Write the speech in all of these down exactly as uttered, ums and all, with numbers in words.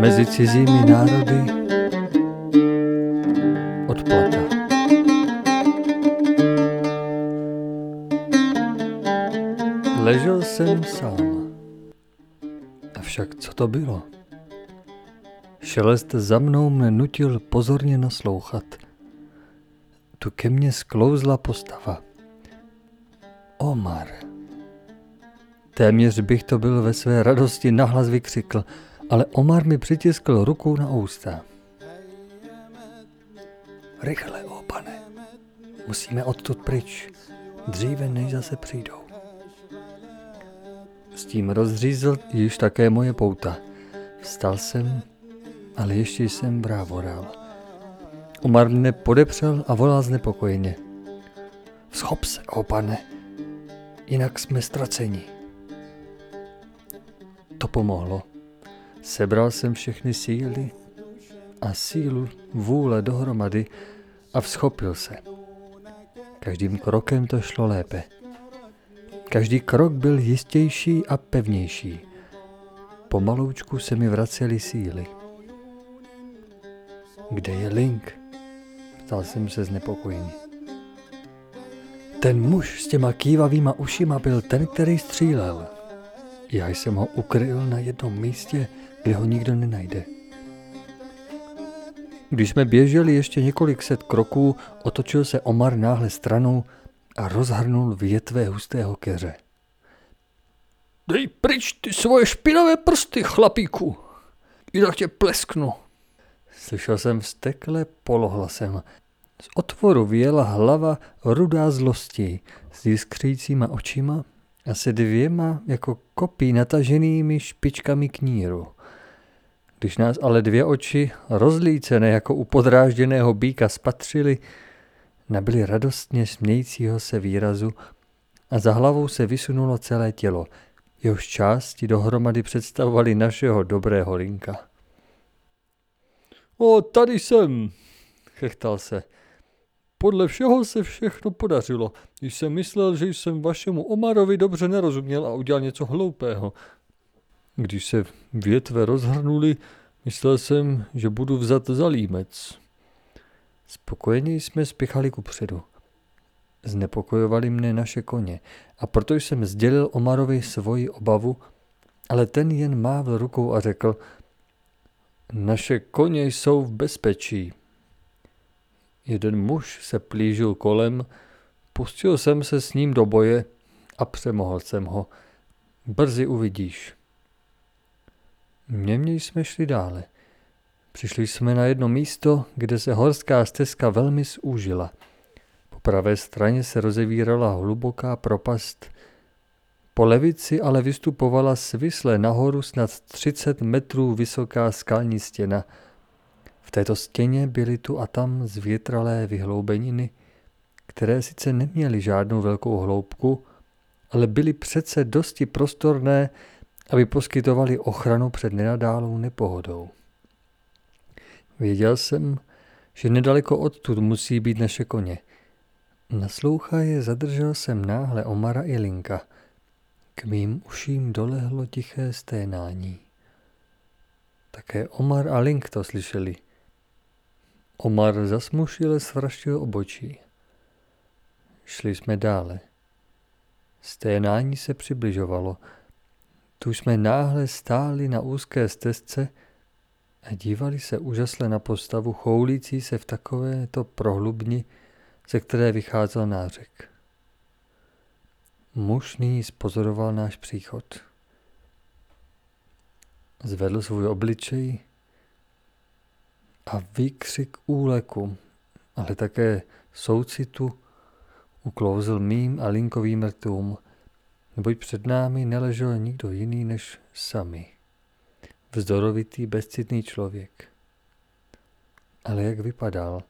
Mezi cizími národy odplata. Ležel jsem sám. Avšak co to bylo? Šelest za mnou mne nutil pozorně naslouchat. Tu ke mně sklouzla postava. Omar. Téměř bych to byl ve své radosti nahlas vykřikl, ale Omar mi přitiskl rukou na ústa. Rychle, ó pane, musíme odtud pryč, dříve než zase přijdou. S tím rozřízl již také moje pouta. Vstal jsem, ale ještě jsem brávoral. Omar mne podepřel a volal znepokojeně. Schop se, ó pane, jinak jsme ztraceni. To pomohlo. Sebral jsem všechny síly a sílu vůle dohromady a vzchopil se. Každým krokem to šlo lépe. Každý krok byl jistější a pevnější. Pomaloučku se mi vracely síly. Kde je Link? Ptal jsem se znepokojeně. Ten muž s těma kývavýma ušima byl ten, který střílel. Já jsem ho ukryl na jednom místě, kde ho nikdo nenajde. Když jsme běželi ještě několik set kroků, otočil se Omar náhle stranou a rozhrnul větve hustého keře. Dej pryč ty svoje špinavé prsty, chlapíku, jinak tě plesknu. Slyšel jsem vztekle polohlasem. Z otvoru vyjela hlava rudá zlostí s jiskřícíma očima a se dvěma jako kopí nataženými špičkami kníru. Když nás ale dvě oči, rozlícené jako u podrážděného býka, spatřili, nabyli radostně smějícího se výrazu a za hlavou se vysunulo celé tělo. Jehož části dohromady představovaly našeho dobrého Linka. O, tady jsem, chechtal se. Podle všeho se všechno podařilo. Když jsem myslel, že jsem vašemu Omarovi dobře nerozuměl a udělal něco hloupého. Když se větve rozhrnuly, myslel jsem, že budu vzat za límec. Spokojeně jsme spěchali kupředu. Znepokojovali mne naše koně a proto jsem sdělil Omarovi svoji obavu, ale ten jen mávl rukou a řekl, naše koně jsou v bezpečí. Jeden muž se plížil kolem, pustil jsem se s ním do boje a přemohl jsem ho. Brzy uvidíš. Němně jsme šli dále. Přišli jsme na jedno místo, kde se horská stezka velmi zúžila. Po pravé straně se rozevírala hluboká propast. Po levici ale vystupovala svisle nahoru snad třicet metrů vysoká skalní stěna. V této stěně byly tu a tam zvětralé vyhloubeniny, které sice neměly žádnou velkou hloubku, ale byly přece dosti prostorné, aby poskytovaly ochranu před nenadálou nepohodou. Věděl jsem, že nedaleko odtud musí být naše koně. Naslouchaje zadržel jsem náhle Omara i Linka. K mým uším dolehlo tiché sténání. Také Omar a Link to slyšeli. Omar zasmušile svraštil obočí. Šli jsme dále. Sténání se přibližovalo. Tu jsme náhle stáli na úzké stezce a dívali se úžasle na postavu choulící se v takovéto prohlubni, ze které vycházel nářek. Muž nyní spozoroval náš příchod. Zvedl svůj obličej a výkřik úleku, ale také soucitu uklouzl mým a Linkovým rtům, neboť před námi neležel nikdo jiný než sami. Vzdorovitý, bezcitný člověk. Ale jak vypadal?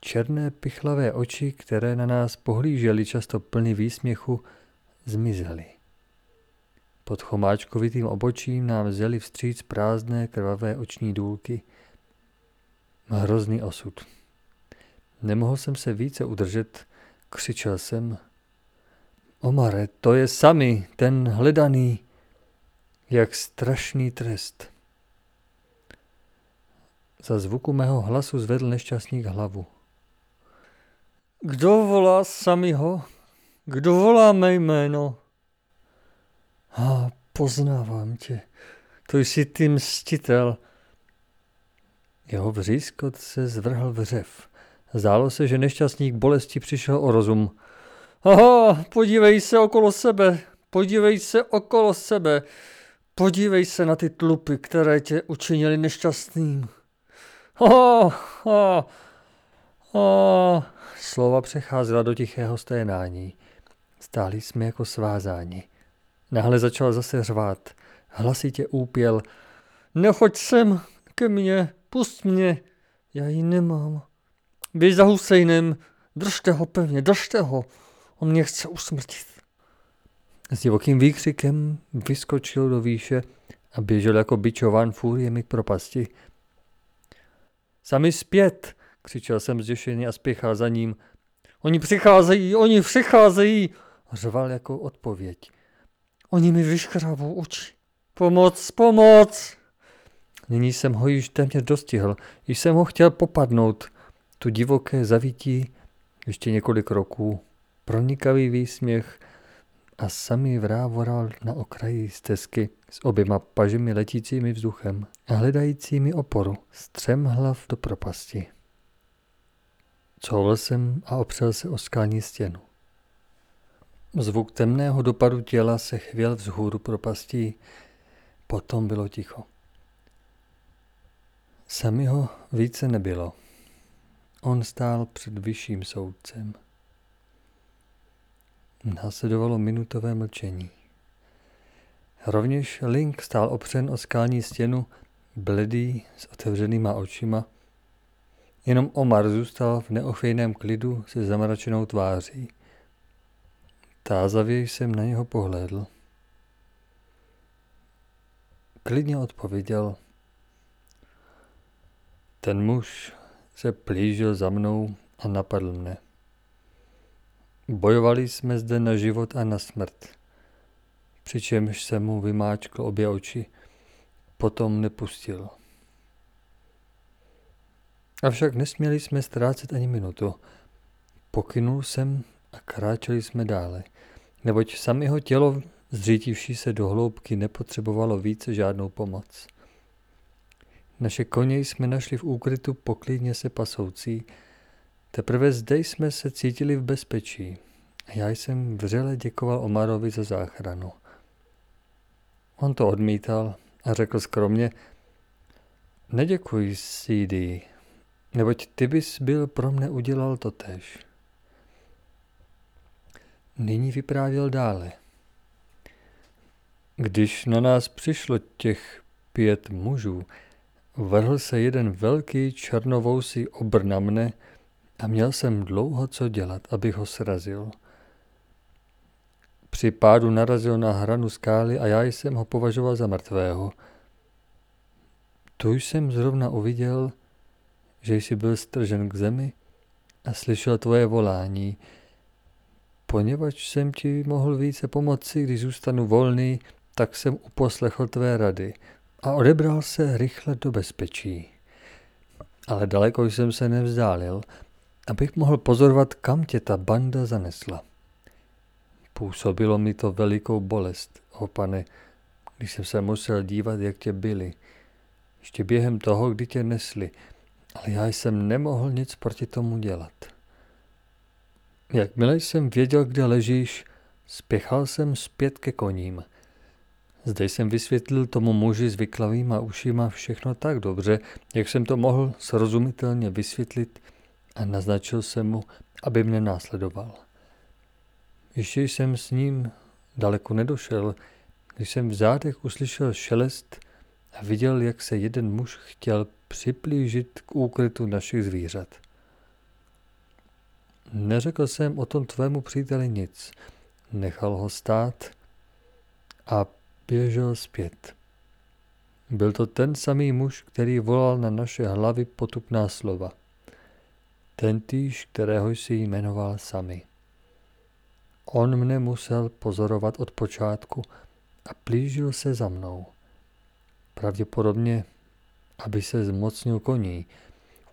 Černé pichlavé oči, které na nás pohlížely často plný výsměchu, zmizely. Pod chomáčkovitým obočím nám vzeli vstříc prázdné krvavé oční důlky. Hrozný osud. Nemohl jsem se více udržet, křičel jsem. Omare, to je sami, ten hledaný. Jak strašný trest. Za zvuku mého hlasu zvedl nešťastník hlavu. Kdo volá samýho? Kdo volá mé jméno? A poznávám tě. To jsi ty mstitel. Jeho vřískot se zvrhl v řev. Zdálo se, že nešťastník bolesti přišel o rozum. Aha, podívej se okolo sebe. Podívej se okolo sebe. Podívej se na ty tlupy, které tě učinili nešťastným. Oh, oh, oh. Slova přecházela do tichého sténání. Stáli jsme jako svázáni. Náhle začal zase řvát. Hlasitě úpěl. Nechoď sem ke mně, pust mě. Já ji nemám. Běž za Husajnem, držte ho pevně, držte ho. On mě chce usmrtit. S divokým výkřikem vyskočil do výše a běžel jako bičován fůriemi k propasti. Sami zpět, křičel jsem zděšený a spěchal za ním. Oni přicházejí, oni přicházejí, řval jako odpověď. Oni mi vyškrábou oči. Pomoc, pomoc! Nyní jsem ho již téměř dostihl, již jsem ho chtěl popadnout. Tu divoké zavití, ještě několik roků, pronikavý výsměch, a samý vrávoral na okraji stezky s oběma pažemi letícími vzduchem a hledajícími oporu střemhlav do propasti. Couvl jsem a opřel se o skalní stěnu. Zvuk temného dopadu těla se chvěl vzhůru propastí, potom bylo ticho. Samého více nebylo. On stál před vyšším soudcem. Následovalo minutové mlčení. Rovněž Link stál opřen o skalní stěnu, bledý, s otevřenýma očima. Jenom Omar zůstal v neochvějném klidu se zamračenou tváří. Tázavě jsem na něho pohlédl. Klidně odpověděl. Ten muž se plížil za mnou a napadl mne. Bojovali jsme zde na život a na smrt, přičemž jsem mu vymáčkl obě oči, potom nepustil. Avšak nesměli jsme ztrácet ani minutu. Pokynul jsem a kráčeli jsme dále, neboť samého tělo, zřítivší se do hloubky, nepotřebovalo více žádnou pomoc. Naše koně jsme našli v úkrytu poklidně se pasoucí. Teprve zde jsme se cítili v bezpečí a já jsem vřele děkoval Omarovi za záchranu. On to odmítal a řekl skromně, neděkuji C D, neboť ty bys byl pro mne udělal totéž. Nyní vyprávěl dále. Když na nás přišlo těch pět mužů, vrhl se jeden velký černovousý obr na mne, a měl jsem dlouho co dělat, abych ho srazil. Při pádu narazil na hranu skály a já jsem ho považoval za mrtvého. Tu jsem zrovna uviděl, že jsi byl stržen k zemi a slyšel tvoje volání. Poněvadž jsem ti mohl více pomoci, když zůstanu volný, tak jsem uposlechl tvé rady a odebral se rychle do bezpečí. Ale daleko jsem se nevzdálil, abych mohl pozorovat, kam tě ta banda zanesla. Působilo mi to velikou bolest, o pane, když jsem se musel dívat, jak tě byli. Ještě během toho, kdy tě nesli, ale já jsem nemohl nic proti tomu dělat. Jakmile jsem věděl, kde ležíš, spěchal jsem zpět ke koním. Zde jsem vysvětlil tomu muži s vyklavýma ušima všechno tak dobře, jak jsem to mohl srozumitelně vysvětlit, a naznačil jsem mu, aby mne následoval. Ještě jsem s ním daleko nedošel, když jsem v zádech uslyšel šelest a viděl, jak se jeden muž chtěl připlížit k úkrytu našich zvířat. Neřekl jsem o tom tvému příteli nic, nechal ho stát a běžel zpět. Byl to ten samý muž, který volal na naše hlavy potupná slova. Tentýž, kterého jsi jmenoval sami. On mne musel pozorovat od počátku a plížil se za mnou. Pravděpodobně, aby se zmocnil koní.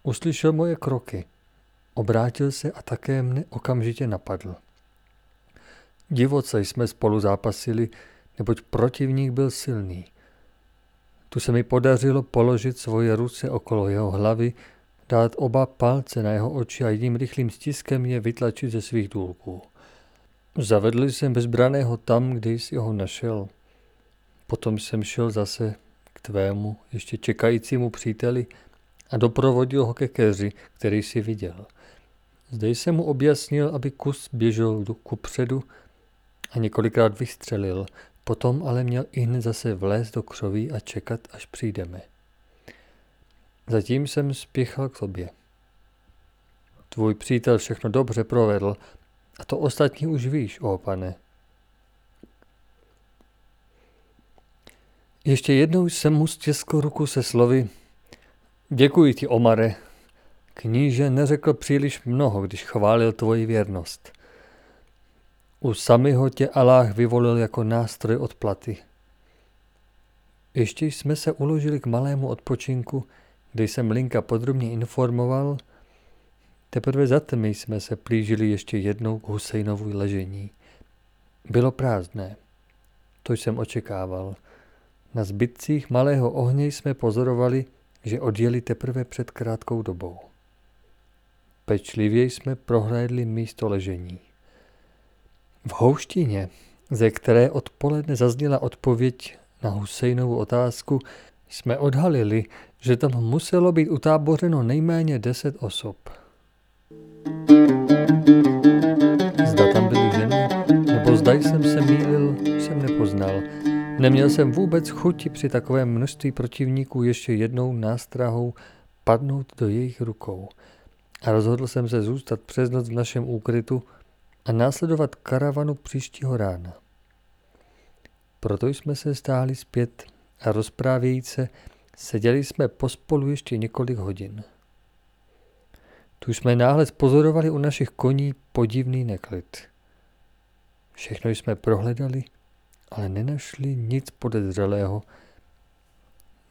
Uslyšel moje kroky, obrátil se a také mne okamžitě napadl. Divoce jsme spolu zápasili, neboť protivník byl silný. Tu se mi podařilo položit svoje ruce okolo jeho hlavy, dát oba palce na jeho oči a jedním rychlým stiskem je vytlačit ze svých důlků. Zavedl jsem bezbraného tam, kde jsi ho našel. Potom jsem šel zase k tvému, ještě čekajícímu příteli a doprovodil ho ke keři, který jsi viděl. Zde jsem mu objasnil, aby kus běžel kupředu a několikrát vystřelil. Potom ale měl i hned zase vlézt do křoví a čekat, až přijdeme. Zatím jsem spěchal k tobě. Tvůj přítel všechno dobře provedl a to ostatní už víš, ó pane. Ještě jednou jsem mu stiskl ruku se slovy: Děkuji ti, Omare. Kníže neřekl příliš mnoho, když chválil tvoji věrnost. U samého tě Aláh vyvolil jako nástroj odplaty. Ještě jsme se uložili k malému odpočinku, kde jsem Linka podrobně informoval. Teprve za tmy jsme se plížili ještě jednou k Husajnovu ležení. Bylo prázdné. To jsem očekával. Na zbytcích malého ohně jsme pozorovali, že odjeli teprve před krátkou dobou. Pečlivě jsme prohlédli místo ležení. V houštině, ze které odpoledne zazněla odpověď na Husajnovu otázku, jsme odhalili, že tam muselo být utábořeno nejméně deset osob. Zda tam byli ženy, nebo zda jsem se mýlil, jsem nepoznal. Neměl jsem vůbec chuti při takovém množství protivníků ještě jednou nástrahou padnout do jejich rukou. A rozhodl jsem se zůstat přes noc v našem úkrytu a následovat karavanu příštího rána. Proto jsme se stáhli zpět a rozprávějíc se, seděli jsme pospolu ještě několik hodin. Tu jsme náhle pozorovali u našich koní podivný neklid. Všechno jsme prohledali, ale nenašli nic podezřelého.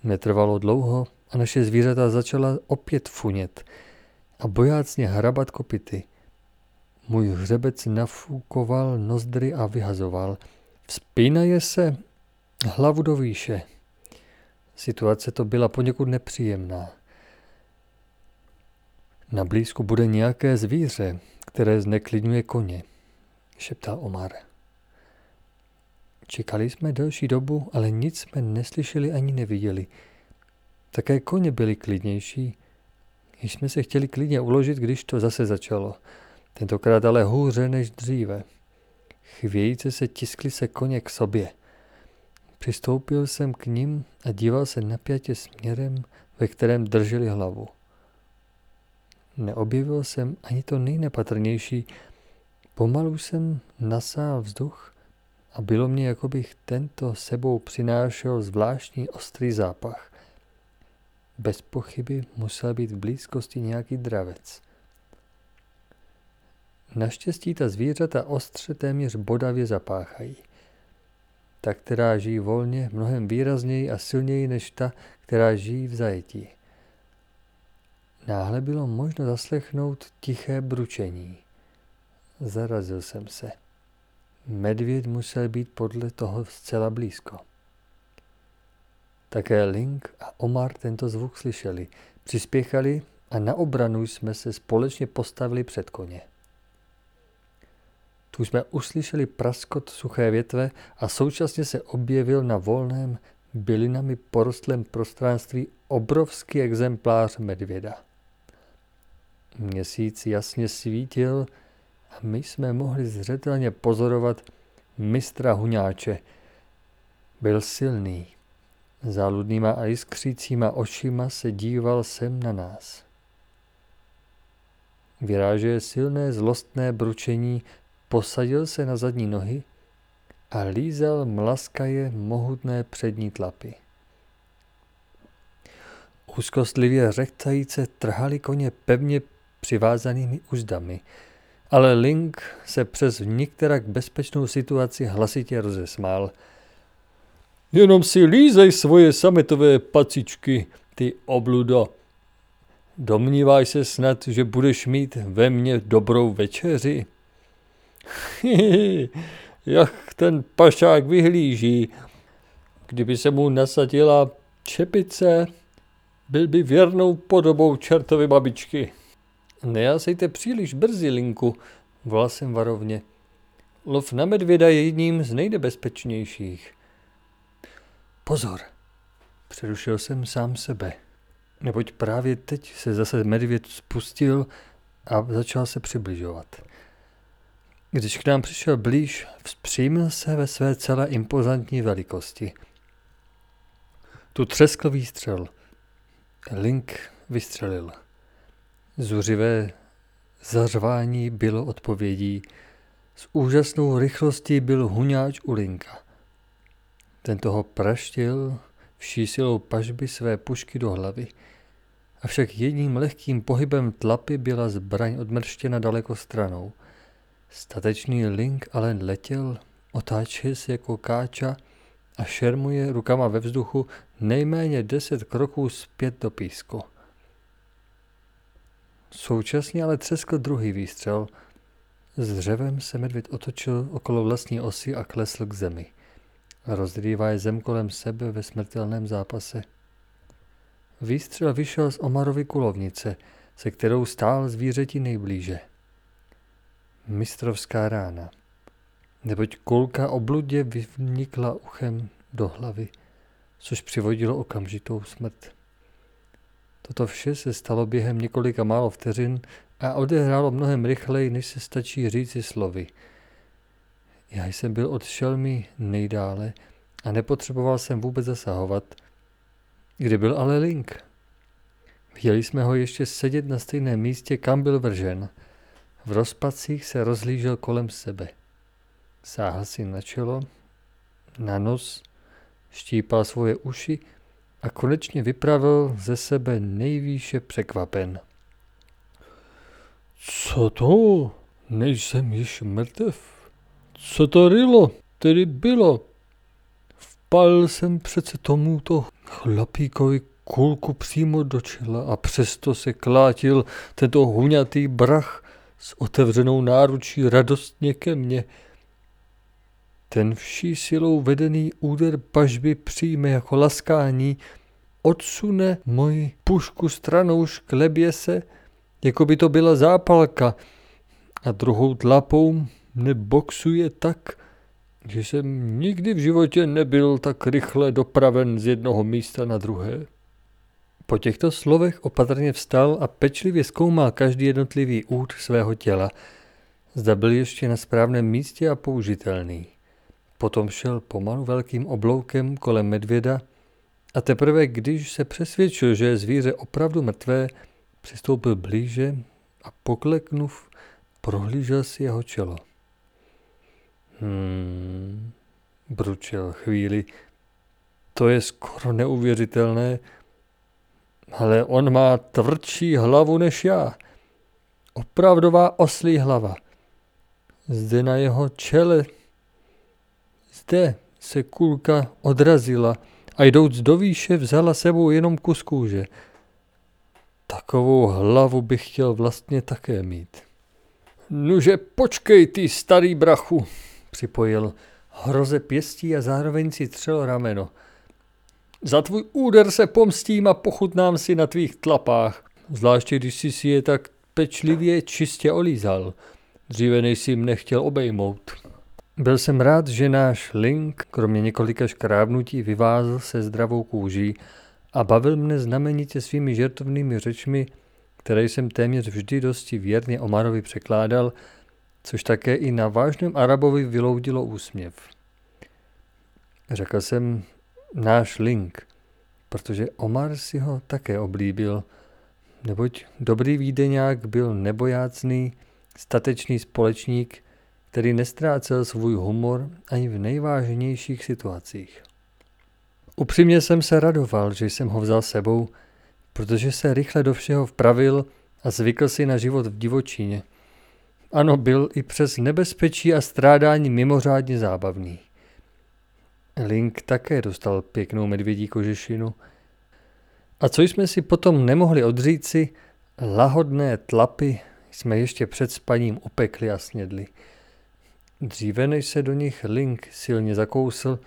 Netrvalo dlouho a naše zvířata začala opět funět a bojácně hrabat kopyty. Můj hřebec nafúkoval nozdry a vyhazoval. Vzpínaje se hlavu do výše. Situace to byla poněkud nepříjemná. Na blízku bude nějaké zvíře, které zneklidňuje koně, šeptal Omar. Čekali jsme delší dobu, ale nic jsme neslyšeli ani neviděli. Také koně byly klidnější. Již jsme se chtěli klidně uložit, když to zase začalo. Tentokrát ale hůře než dříve. Chvějíce se tiskli se koně k sobě. Přistoupil jsem k nim a díval se napjatě směrem, ve kterém drželi hlavu. Neobjevil jsem ani to nejnepatrnější. Pomalu jsem nasál vzduch a bylo mě, jako bych tento sebou přinášel zvláštní ostrý zápach. Bez pochyby musel být v blízkosti nějaký dravec. Naštěstí ta zvířata ostře téměř bodavě zapáchají. Ta, která žijí volně, mnohem výrazněji a silněji než ta, která žijí v zajetí. Náhle bylo možno zaslechnout tiché bručení. Zarazil jsem se. Medvěd musel být podle toho zcela blízko. Také Link a Omar tento zvuk slyšeli, přispěchali a na obranu jsme se společně postavili před koně. Tu jsme uslyšeli praskot suché větve a současně se objevil na volném, bylinami porostlém prostranství obrovský exemplář medvěda. Měsíc jasně svítil a my jsme mohli zřetelně pozorovat mistra huňáče. Byl silný. Záludnýma a jiskřícíma očima se díval sem na nás. Vyrážeje silné zlostné bručení, posadil se na zadní nohy a lízal mlaskaje mohutné přední tlapy. Úzkostlivě řechtajíce trhali koně pevně přivázanými uzdami, ale Link se přes nikterak bezpečnou situaci hlasitě rozesmál. Jenom si lízej svoje sametové pacičky, ty obludo. Domníváš se snad, že budeš mít ve mně dobrou večeři? Jak ten pašák vyhlíží. Kdyby se mu nasadila čepice, byl by věrnou podobou čertovy babičky. Nejásejte příliš brzy, Linku, volal jsem varovně. Lov na medvěda je jedním z nejnebezpečnějších. Pozor, přerušil jsem sám sebe. Neboť právě teď se zase medvěd spustil a začal se přibližovat. Když k nám přišel blíž, vzpřímil se ve své celé impozantní velikosti. Tu třeskl výstřel. Link vystřelil. Zuřivé zařvání bylo odpovědí. S úžasnou rychlostí byl huňáč u Linka. Ten toho praštil vší silou pažby své pušky do hlavy. Avšak jedním lehkým pohybem tlapy byla zbraň odmrštěna daleko stranou. Statečný Link ale letěl, otáčel se jako káča a šermuje rukama ve vzduchu nejméně deset kroků zpět do písku. Současně ale třeskl druhý výstřel. S řevem se medvěd otočil okolo vlastní osy a klesl k zemi. Rozdrývaje zem kolem sebe ve smrtelném zápase. Výstřel vyšel z Omarovy kulovnice, se kterou stál zvířeti nejblíže. Mistrovská rána, neboť kulka obludě vyvnikla uchem do hlavy, což přivodilo okamžitou smrt. Toto vše se stalo během několika málo vteřin a odehrálo mnohem rychleji, než se stačí říci slovy. Já jsem byl od šelmy nejdále a nepotřeboval jsem vůbec zasahovat. Kde byl ale Link? Viděli jsme ho ještě sedět na stejném místě, kam byl vržen. V rozpacích se rozhlížel kolem sebe. Sáhl si na čelo, na nos, štípal svoje uši a konečně vypravil ze sebe nejvýše překvapen. Co to? Nejsem již mrtev? Co to rylo? Tedy bylo? Vpálil jsem přece tomuto chlapíkovi kulku přímo do čela a přesto se klátil tento huňatý brach s otevřenou náručí radostně ke mně. Ten vší silou vedený úder pažby přijme jako laskání, odsune moji pušku stranou, šklebě se, jako by to byla zápalka, a druhou tlapou mne boxuje tak, že jsem nikdy v životě nebyl tak rychle dopraven z jednoho místa na druhé. Po těchto slovech opatrně vstal a pečlivě zkoumal každý jednotlivý út svého těla. Zda byl ještě na správném místě a použitelný. Potom šel pomalu velkým obloukem kolem medvěda a teprve když se přesvědčil, že je zvíře opravdu mrtvé, přistoupil blíže a pokleknuf prohlížel si jeho čelo. Hmm, bručel chvíli. To je skoro neuvěřitelné, ale on má tvrdší hlavu než já. Opravdová oslí hlava. Zde na jeho čele, zde se kulka odrazila a jdouc do výše vzala sebou jenom kus kůže. Takovou hlavu bych chtěl vlastně také mít. Nuže, počkej ty, starý brachu, připojil hroze pěstí a zároveň si třel rameno. Za tvůj úder se pomstím a pochutnám si na tvých tlapách, zvláště když jsi si je tak pečlivě čistě olízal. Dříve než jsi mne chtěl obejmout. Byl jsem rád, že náš Link, kromě několika škrábnutí, vyvázl se zdravou kůží a bavil mne znamenitě svými žertovnými řečmi, které jsem téměř vždy dosti věrně Omarovi překládal, což také i na vážném Arabovi vyloudilo úsměv. Řekl jsem náš Link, protože Omar si ho také oblíbil, neboť dobrý Vídeňák byl nebojácný, statečný společník, který nestrácel svůj humor ani v nejvážnějších situacích. Upřímně jsem se radoval, že jsem ho vzal sebou, protože se rychle do všeho vpravil a zvykl si na život v divočině. Ano, byl i přes nebezpečí a strádání mimořádně zábavný. Link také dostal pěknou medvědí kožešinu. A co jsme si potom nemohli odříci, lahodné tlapy jsme ještě před spaním upekli a snědli. Dříve, než se do nich Link silně zakousl,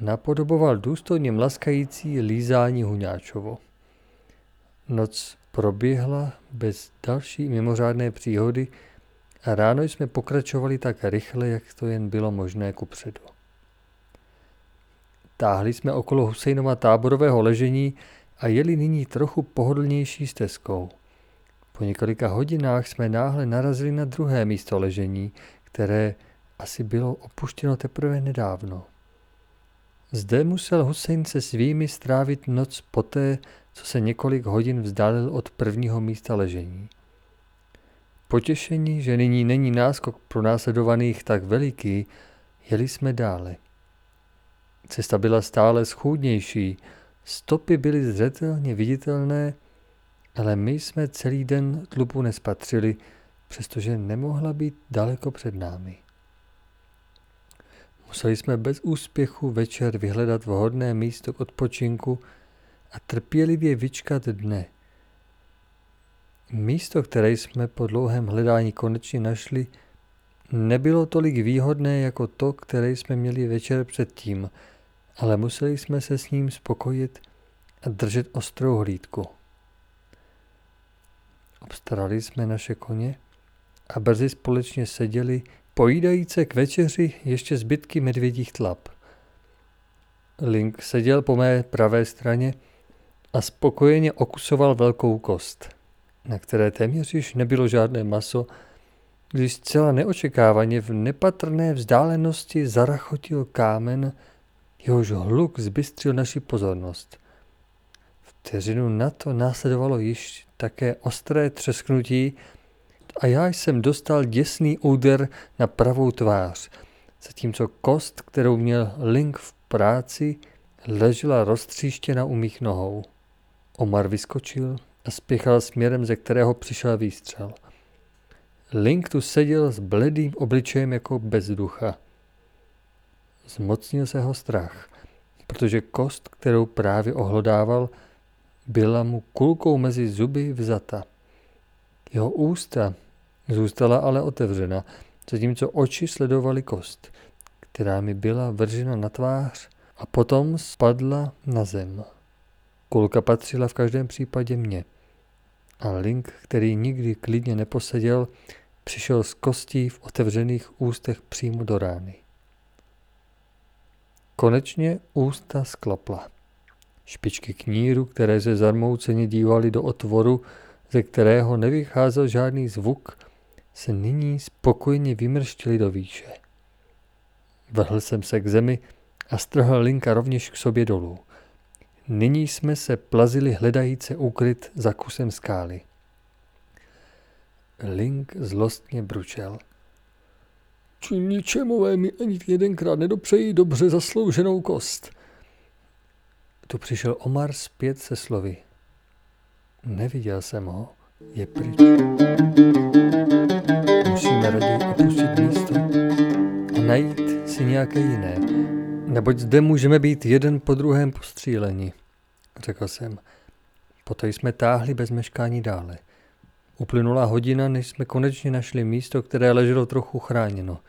napodoboval důstojně mlaskající lízání huňáčovo. Noc proběhla bez další mimořádné příhody a ráno jsme pokračovali tak rychle, jak to jen bylo možné kupředu. Táhli jsme okolo Husajnova táborového ležení a jeli nyní trochu pohodlnější stezkou. Po několika hodinách jsme náhle narazili na druhé místo ležení, které asi bylo opuštěno teprve nedávno. Zde musel Husajn se svými strávit noc poté, co se několik hodin vzdálil od prvního místa ležení. Potěšení, že nyní není náskok pro následovaných tak veliký, jeli jsme dále. Cesta byla stále schůdnější, stopy byly zřetelně viditelné, ale my jsme celý den tlupu nespatřili, přestože nemohla být daleko před námi. Museli jsme bez úspěchu večer vyhledat vhodné místo k odpočinku a trpělivě vyčkat dne. Místo, které jsme po dlouhém hledání konečně našli, nebylo tolik výhodné jako to, které jsme měli večer předtím, ale museli jsme se s ním spokojit a držet ostrou hlídku. Obstarali jsme naše koně a brzy společně seděli, pojídajíce k večeři ještě zbytky medvědích tlap. Link seděl po mé pravé straně a spokojeně okusoval velkou kost, na které téměř již nebylo žádné maso, když zcela neočekávaně v nepatrné vzdálenosti zarachotil kámen, jehož hluk zbystřil naši pozornost. Vteřinu na to následovalo již také ostré třesknutí a já jsem dostal děsný úder na pravou tvář, zatímco kost, kterou měl Link v práci, ležela roztříštěna u mých nohou. Omar vyskočil a spěchal směrem, ze kterého přišel výstřel. Link tu seděl s bledým obličejem jako bez ducha. Zmocnil se ho strach, protože kost, kterou právě ohlodával, byla mu kulkou mezi zuby vzata. Jeho ústa zůstala ale otevřena, zatímco oči sledovaly kost, která mi byla vržena na tvář a potom spadla na zem. Kulka patřila v každém případě mně. A Link, který nikdy klidně neposeděl, přišel s kostí v otevřených ústech přímo do rány. Konečně ústa sklapla. Špičky kníru, které se zarmouceně dívaly do otvoru, ze kterého nevycházel žádný zvuk, se nyní spokojně vymrštily do výše. Vrhl jsem se k zemi a strhl Linka rovněž k sobě dolů. Nyní jsme se plazili hledajíce ukryt za kusem skály. Link zlostně bručel. Či ničemové mi ani jedenkrát nedopřejí dobře zaslouženou kost. Tu přišel Omar zpět se slovy. Neviděl jsem ho, je pryč. Musíme raději opustit místo a najít si nějaké jiné, neboť zde můžeme být jeden po druhém postříleni, řekl jsem. Poté jsme táhli bez meškání dále. Uplynula hodina, než jsme konečně našli místo, které leželo trochu chráněno.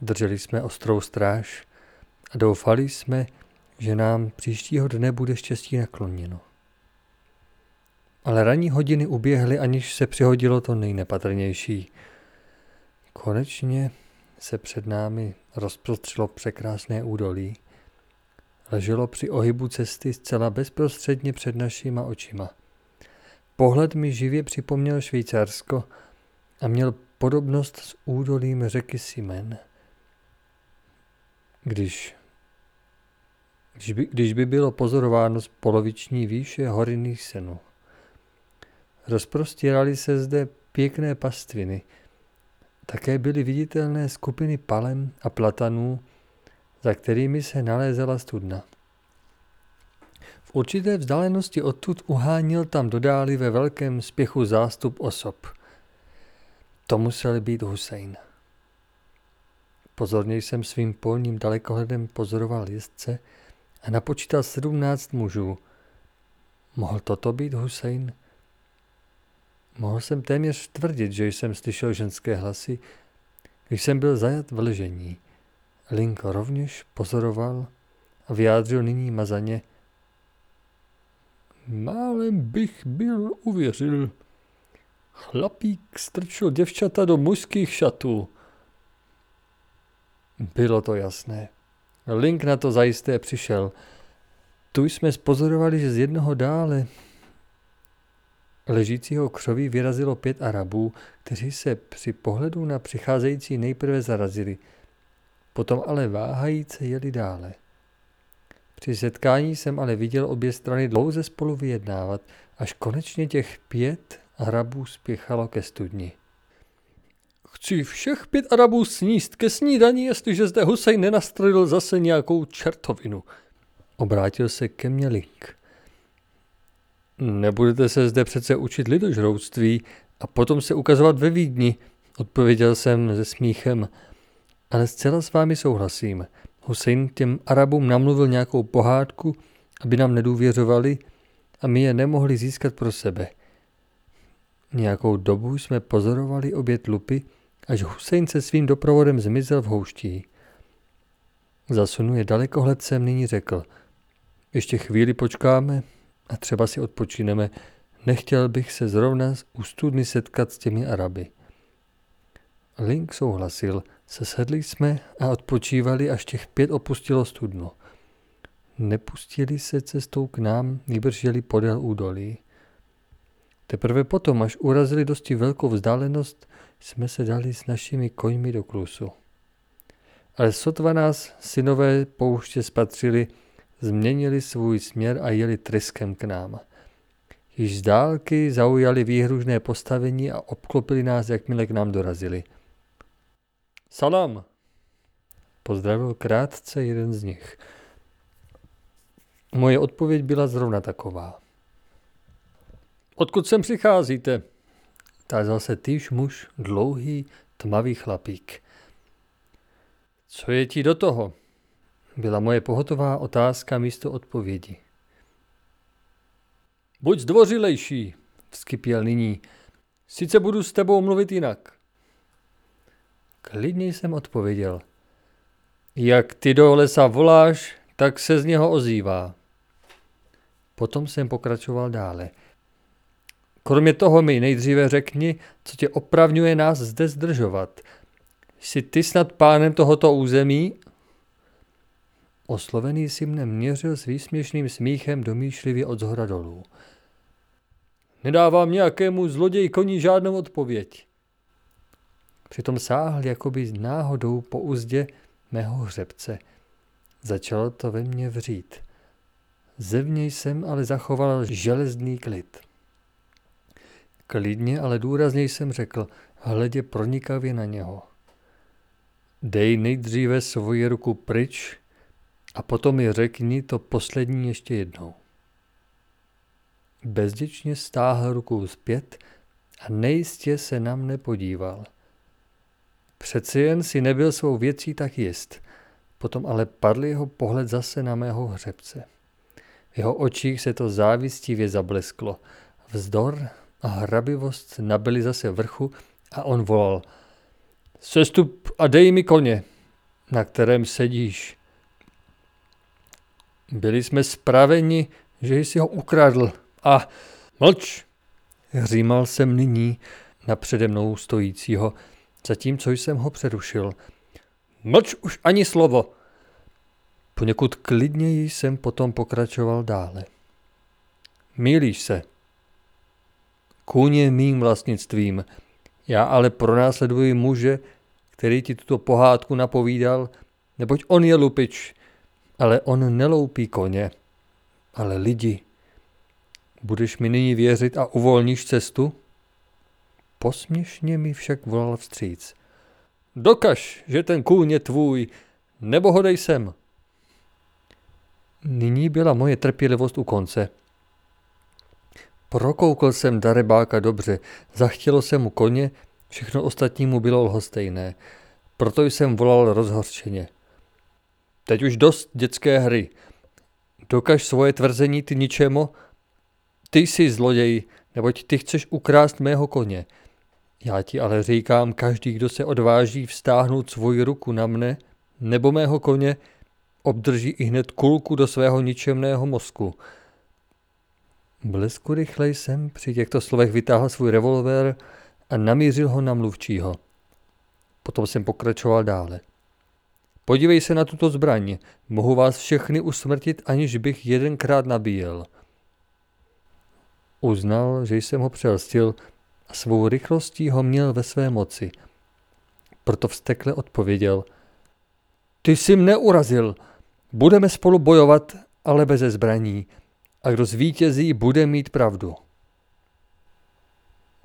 Drželi jsme ostrou stráž a doufali jsme, že nám příštího dne bude štěstí nakloněno. Ale ranní hodiny uběhly, aniž se přihodilo to nejnepatrnější. Konečně se před námi rozprostřelo překrásné údolí. Leželo při ohybu cesty zcela bezprostředně před našima očima. Pohled mi živě připomněl Švýcarsko a měl podobnost s údolím řeky Simen. Když, když, by, když by bylo pozorováno z poloviční výše horinných senů. Rozprostíraly se zde pěkné pastviny. Také byly viditelné skupiny palem a platanů, za kterými se nalézala studna. V určité vzdálenosti odtud uhánil tam dodáli ve velkém spěchu zástup osob. To musel být Husajn. Pozorně jsem svým polním dalekohledem pozoroval jezdce a napočítal sedmnáct mužů. Mohl toto být Husajn? Mohl jsem téměř tvrdit, že jsem slyšel ženské hlasy, když jsem byl zajat v ležení. Link rovněž pozoroval a vyjádřil nyní mazaně. Málem bych byl uvěřil. Chlapík strčil děvčata do mužských šatů. Bylo to jasné. Link na to zajisté přišel. Tu jsme spozorovali, že z jednoho dále ležícího křoví vyrazilo pět Arabů, kteří se při pohledu na přicházející nejprve zarazili. Potom ale váhajíce jeli dále. Při setkání jsem ale viděl obě strany dlouze spolu vyjednávat, až konečně těch pět Arabů spěchalo ke studni. Chci všech pět Arabů sníst ke snídani, jestliže zde Husajn nenastřelil zase nějakou čertovinu. Obrátil se ke mně Link. Nebudete se zde přece učit lidožroutství a potom se ukazovat ve Vídni, odpověděl jsem se smíchem. Ale zcela s vámi souhlasím. Husajn těm Arabům namluvil nějakou pohádku, aby nám nedůvěřovali a my je nemohli získat pro sebe. Nějakou dobu jsme pozorovali obě tlupy, až Husajn se svým doprovodem zmizel v houští. Zasunuje dalekohled jsem nyní řekl. Ještě chvíli počkáme a třeba si odpočineme. Nechtěl bych se zrovna u studny setkat s těmi Araby. Link souhlasil. Sesedli jsme a odpočívali, až těch pět opustilo studno. Nepustili se cestou k nám, nýbrž jeli podél údolí. Teprve potom, až urazili dosti velkou vzdálenost, jsme se dali s našimi koňmi do klusu. Ale sotva nás synové pouště spatřili, změnili svůj směr a jeli tryskem k nám. Již z dálky zaujali výhružné postavení a obklopili nás, jakmile k nám dorazili. Salam! Pozdravil krátce jeden z nich. Moje odpověď byla zrovna taková. Odkud sem přicházíte? Tázal se týž muž, dlouhý, tmavý chlapík. Co je ti do toho? Byla moje pohotová otázka místo odpovědi. Buď zdvořilejší, vzkypěl nyní. Sice budu s tebou mluvit jinak. Klidně jsem odpověděl. Jak ty do lesa voláš, tak se z něho ozývá. Potom jsem pokračoval dále. Kromě toho mi nejdříve řekni, co tě opravňuje nás zde zdržovat. Jsi ty snad pánem tohoto území? Oslovený si mne měřil s výsměšným smíchem domýšlivě od zhora dolů. Nedávám nějakému zloději koní žádnou odpověď. Přitom sáhl jakoby náhodou po uzdě mého hřebce. Začalo to ve mně vřít. Zevněj jsem ale zachoval železný klid. Klidně, ale důrazněji jsem řekl, hledě pronikavě na něho. Dej nejdříve svoji ruku pryč a potom mi řekni to poslední ještě jednou. Bezděčně stáhl ruku zpět a nejistě se na mne podíval. Přeci jen si nebyl svou věcí tak jist, potom ale padl jeho pohled zase na mého hřebce. V jeho očích se to závistivě zablesklo. Vzdor a hrabivost nabili zase vrchu a on volal. Sestup a dej mi koně, na kterém sedíš. Byli jsme spraveni, že jsi ho ukradl. A mlč! Hřímal jsem nyní na přede mnou stojícího, zatímco jsem ho přerušil. Mlč už ani slovo! Poněkud klidněji jsem potom pokračoval dále. Mýlíš se. Kůň je mým vlastnictvím. Já ale pronásleduji muže, který ti tuto pohádku napovídal, neboť on je lupič, ale on neloupí koně, ale lidi. Budeš mi nyní věřit a uvolníš cestu? Posměšně mi však volal vstříc. Dokaž, že ten kůň je tvůj, nebo ho dej sem. Nyní byla moje trpělivost u konce. Prokoukl jsem darebáka dobře, zachtělo se mu koně, všechno ostatní mu bylo lhostejné. Proto jsem volal rozhorčeně. Teď už dost dětské hry. Dokaž svoje tvrzení, ty ničemo. Ty jsi zloděj, neboť ty chceš ukrást mého koně. Já ti ale říkám, každý, kdo se odváží vztáhnout svoji ruku na mne nebo mého koně, obdrží ihned kulku do svého ničemného mozku. Blesku rychlej jsem při těchto slovech vytáhl svůj revolver a namířil ho na mluvčího. Potom jsem pokračoval dále. Podívej se na tuto zbraň. Mohu vás všechny usmrtit, aniž bych jedenkrát nabíjel. Uznal, že jsem ho přelstil a svou rychlostí ho měl ve své moci. Proto vztekle odpověděl. Ty jsi mne urazil. Budeme spolu bojovat, ale beze zbraní. A kdo zvítězí, bude mít pravdu.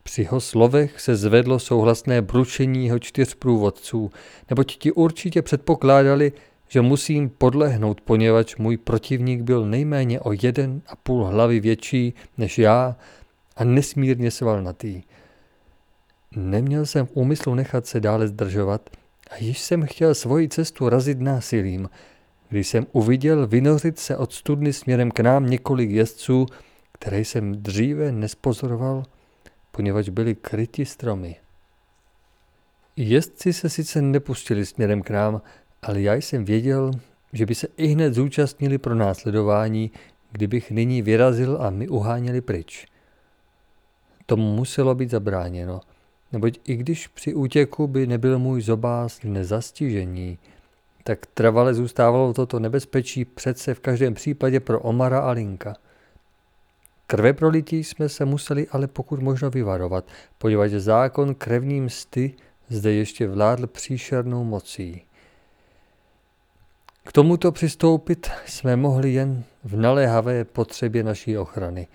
Při jeho slovech se zvedlo souhlasné bručení jeho čtyř průvodců, neboť ti určitě předpokládali, že musím podlehnout, poněvadž můj protivník byl nejméně o jeden a půl hlavy větší než já a nesmírně svalnatý. Neměl jsem v úmyslu nechat se dále zdržovat a již jsem chtěl svoji cestu razit násilím, když jsem uviděl vynořit se od studny směrem k nám několik jezdců, které jsem dříve nespozoroval, poněvadž byli kryti stromy. Jezdci se sice nepustili směrem k nám, ale já jsem věděl, že by se ihned zúčastnili pro následování, kdybych nyní vyrazil a my uháněli pryč. Tomu muselo být zabráněno, neboť i když při útěku by nebyl můj zobáz nezastižení, tak trvale zůstávalo toto nebezpečí přece v každém případě pro Omara a Linka. Krve prolití jsme se museli ale pokud možno vyvarovat, poněvadž zákon krevní msty zde ještě vládl příšernou mocí. K tomuto přistoupit jsme mohli jen v naléhavé potřebě naší ochrany.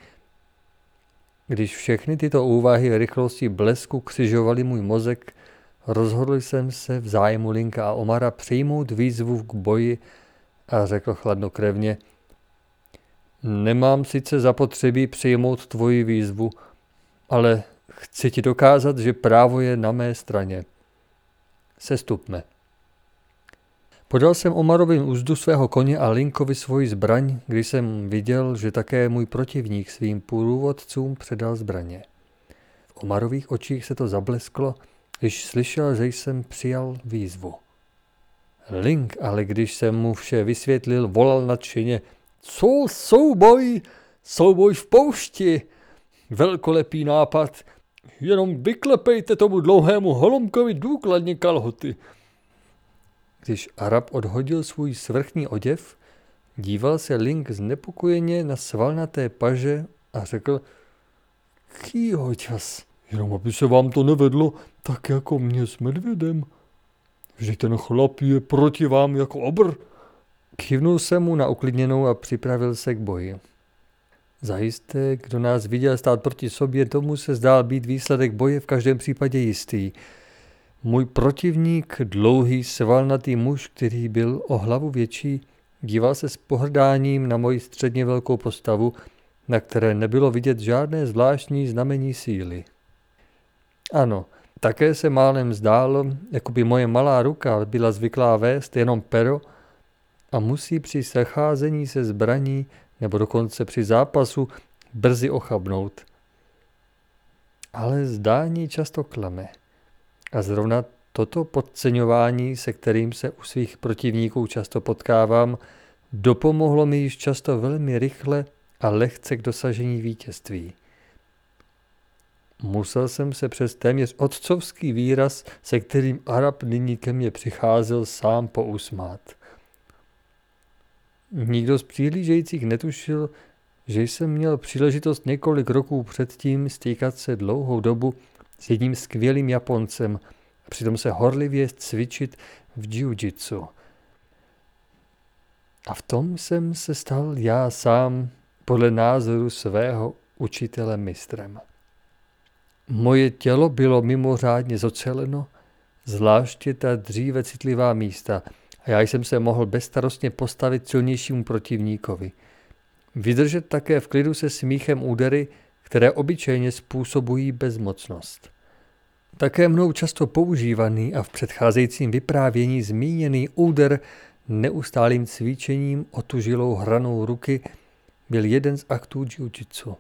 Když všechny tyto úvahy rychlostí blesku křižovaly můj mozek, rozhodl jsem se v zájmu Linka a Omara přijmout výzvu k boji a řekl chladnokrevně, nemám sice zapotřebí přijmout tvoji výzvu, ale chci ti dokázat, že právo je na mé straně. Sestupme. Podal jsem Omarovi uzdu svého koně a Linkovi svoji zbraň, když jsem viděl, že také můj protivník svým průvodcům předal zbraně. V Omarových očích se to zablesklo, když slyšel, že jsem přijal výzvu. Link, ale když jsem mu vše vysvětlil, volal nadšeně, co souboj? Souboj v poušti? Velkolepý nápad. Jenom vyklepejte tomu dlouhému holomkovi důkladně kalhoty. Když Arab odhodil svůj svrchní oděv, díval se Link znepokojeně na svalnaté paže a řekl, kýho čas, jenom aby se vám to nevedlo, tak jako mě s medvědem. Vždyť ten chlap je proti vám jako obr. Kývnul jsem mu na uklidněnou a připravil se k boji. Zajisté, kdo nás viděl stát proti sobě, tomu se zdál být výsledek boje v každém případě jistý. Můj protivník, dlouhý svalnatý muž, který byl o hlavu větší, díval se s pohrdáním na moji středně velkou postavu, na které nebylo vidět žádné zvláštní znamení síly. Ano, také se málem zdálo, jako by moje malá ruka byla zvyklá vést jenom pero a musí při secházení se zbraní nebo dokonce při zápasu brzy ochabnout. Ale zdání často klame. A zrovna toto podceňování, se kterým se u svých protivníků často potkávám, dopomohlo mi již často velmi rychle a lehce k dosažení vítězství. Musel jsem se přes téměř otcovský výraz, se kterým Arab nyní ke mně přicházel, sám pousmát. Nikdo z přihlížejících netušil, že jsem měl příležitost několik roků předtím stýkat se dlouhou dobu s jedním skvělým Japoncem a přitom se horlivě cvičit v jiu-jitsu. A v tom jsem se stal já sám podle názoru svého učitele mistrem. Moje tělo bylo mimořádně zoceleno, zvláště ta dříve citlivá místa, a já jsem se mohl bezstarostně postavit silnějšímu protivníkovi. Vydržet také v klidu se smíchem údery, které obyčejně způsobují bezmocnost. Také mnou často používaný a v předcházejícím vyprávění zmíněný úder neustálým cvičením otužilou hranou ruky byl jeden z aktů jiu-jitsu.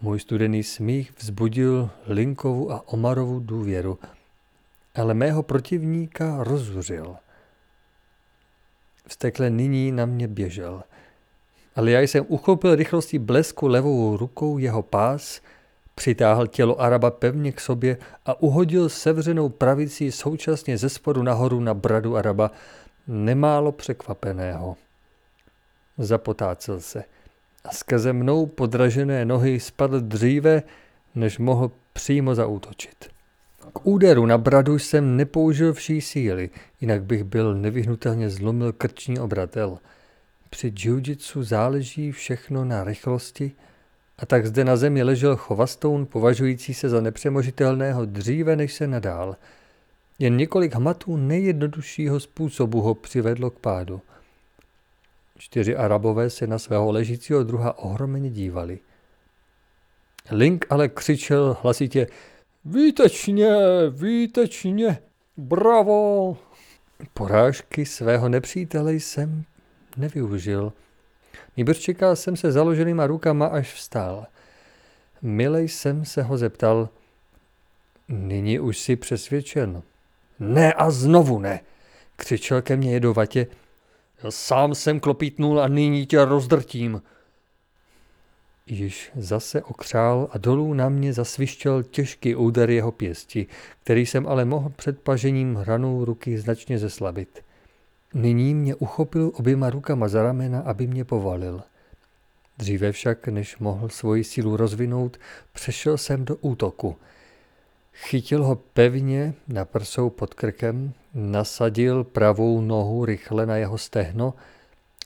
Můj studený smích vzbudil Linkovu a Omarovu důvěru, ale mého protivníka rozuřil. Vztekle nyní na mě běžel, ale já jsem uchopil rychlostí blesku levou rukou jeho pás, přitáhl tělo Araba pevně k sobě a uhodil sevřenou pravicí současně ze spodu nahoru na bradu Araba, nemálo překvapeného. Zapotácel se a skrze mnou podražené nohy spadl dříve, než mohl přímo zaútočit. K úderu na bradu jsem nepoužil vší síly, jinak bych byl nevyhnutelně zlomil krční obratel. Při jiu-jitsu záleží všechno na rychlosti, a tak zde na zemi ležel chovastoun, považující se za nepřemožitelného dříve, než se nadál. Jen několik hmatů nejjednoduššího způsobu ho přivedlo k pádu. Čtyři Arabové se na svého ležícího druha ohromeně dívali. Link ale křičel hlasitě: výtečně, výtečně, bravo! Porážky svého nepřítele jsem nevyužil. Nýbrž čekal jsem se založenýma rukama, až vstál. Milej jsem se ho zeptal: nyní už jsi přesvědčen? Ne a znovu ne, křičel ke mně jedovatě. Já sám jsem klopítnul a nyní tě rozdrtím. Již zase okřál a dolů na mě zasvištěl těžký úder jeho pěsti, který jsem ale mohl před pažením hranou ruky značně zeslabit. Nyní mě uchopil oběma rukama za ramena, aby mě povalil. Dříve však, než mohl svoji sílu rozvinout, přešel jsem do útoku. Chytil ho pevně na prsou pod krkem, nasadil pravou nohu rychle na jeho stehno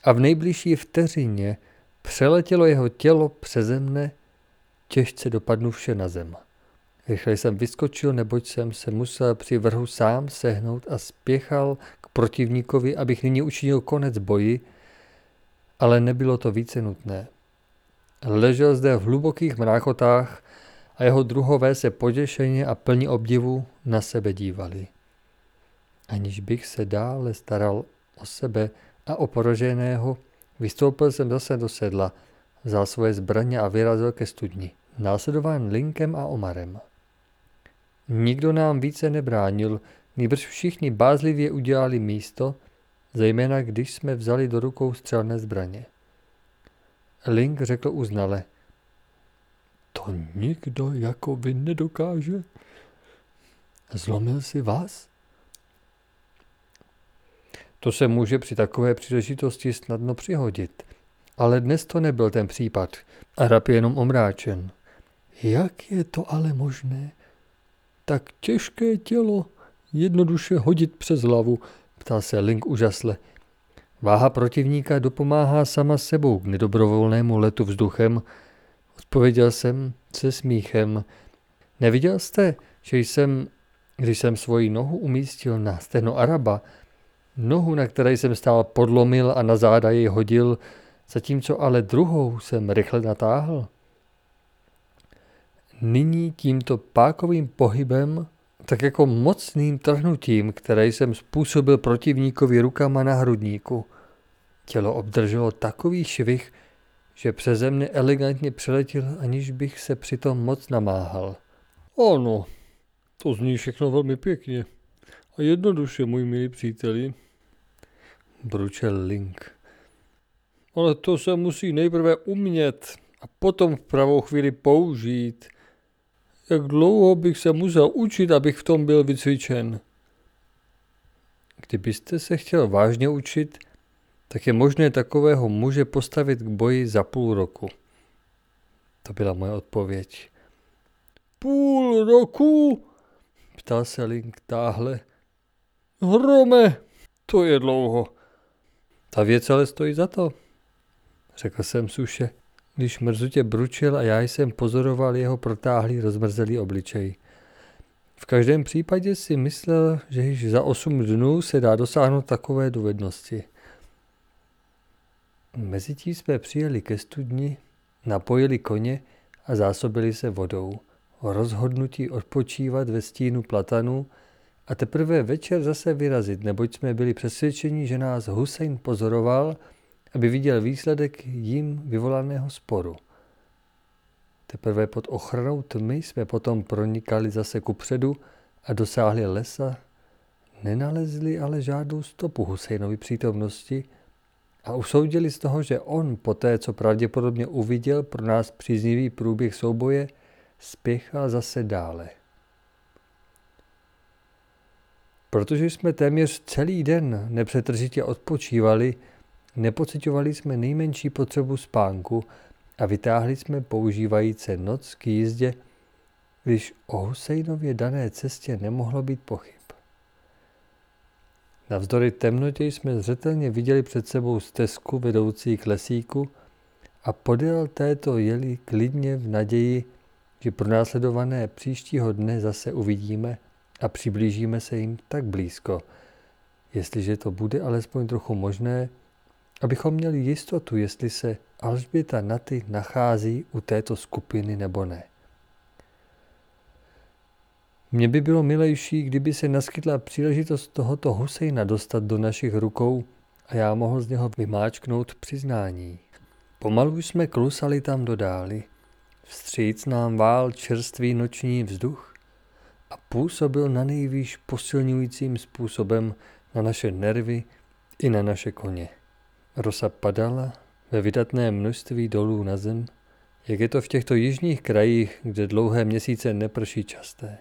a v nejbližší vteřině přeletělo jeho tělo přeze mne, těžce dopadnuvše na zem. Rychle jsem vyskočil, neboť jsem se musel při vrhu sám sehnout a spěchal k protivníkovi, abych nyní učinil konec boji, ale nebylo to více nutné. Ležel zde v hlubokých mrákotách a jeho druhové se poděšeně a plní obdivu na sebe dívali. Aniž bych se dále staral o sebe a o poraženého, vystoupil jsem zase do sedla, vzal svoje zbraně a vyrazil ke studni, následován Linkem a Omarem. Nikdo nám více nebránil, nýbrž všichni bázlivě udělali místo, zejména když jsme vzali do rukou střelné zbraně. Link řekl uznale: to nikdo jako vy nedokáže. Zlomil si vás? To se může při takové příležitosti snadno přihodit, ale dnes to nebyl ten případ. Arab je jenom omráčen. Jak je to ale možné? Tak těžké tělo jednoduše hodit přes hlavu, ptal se Link úžasle. Váha protivníka dopomáhá sama sebou k nedobrovolnému letu vzduchem, odpověděl jsem se smíchem. Neviděl jste, že jsem, když jsem svoji nohu umístil na stehno Araba, nohu, na které jsem stál, podlomil a na záda jej hodil, zatímco ale druhou jsem rychle natáhl. Nyní tímto pákovým pohybem, tak jako mocným trhnutím, které jsem způsobil protivníkovi rukama na hrudníku, tělo obdrželo takový švih, že přeze mne elegantně přeletěl, aniž bych se přitom moc namáhal. Ano, to zní všechno velmi pěkně. A jednoduše, můj milý příteli, bručel Link. Ale to se musí nejprve umět a potom v pravou chvíli použít. Jak dlouho bych se musel učit, abych v tom byl vycvičen? Kdybyste se chtěl vážně učit, tak je možné takového muže postavit k boji za půl roku. To byla moje odpověď. Půl roku? Ptal se Link táhle. Hrome, to je dlouho. Ta věc ale stojí za to, řekl jsem suše, když mrzutě bručil a já jsem pozoroval jeho protáhlý rozmrzelý obličej. V každém případě si myslel, že již za osm dnů se dá dosáhnout takové dovednosti. Mezitím jsme přijeli ke studni, napojili koně a zásobili se vodou. o rozhodnutí odpočívat ve stínu platanu a teprve večer zase vyrazit, neboť jsme byli přesvědčeni, že nás Husajn pozoroval, aby viděl výsledek jím vyvolaného sporu. Teprve pod ochranou tmy jsme potom pronikali zase kupředu a dosáhli lesa, nenalezli ale žádnou stopu Husajnovy přítomnosti a usoudili z toho, že on poté, co pravděpodobně uviděl pro nás příznivý průběh souboje, spěchal zase dále. Protože jsme téměř celý den nepřetržitě odpočívali, nepocitovali jsme nejmenší potřebu spánku a vytáhli jsme používajíce noc k jízdě, když o Husajnově dané cestě nemohlo být pochyb. Navzdory temnotě jsme zřetelně viděli před sebou stezku vedoucí k lesíku a podél této jeli klidně v naději, že pronásledované příštího dne zase uvidíme a přiblížíme se jim tak blízko, jestliže to bude alespoň trochu možné, abychom měli jistotu, jestli se Alžběta Naty nachází u této skupiny nebo ne. Mně by bylo milejší, kdyby se naskytla příležitost tohoto Husajna dostat do našich rukou a já mohl z něho vymáčknout přiznání. Pomalu jsme klusali tam do dály. Vstříc nám vál čerstvý noční vzduch a působil na nejvýš posilňujícím způsobem na naše nervy i na naše koně. Rosa padala ve vydatné množství dolů na zem, jak je to v těchto jižních krajích, kde dlouhé měsíce neprší časté.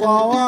Wow.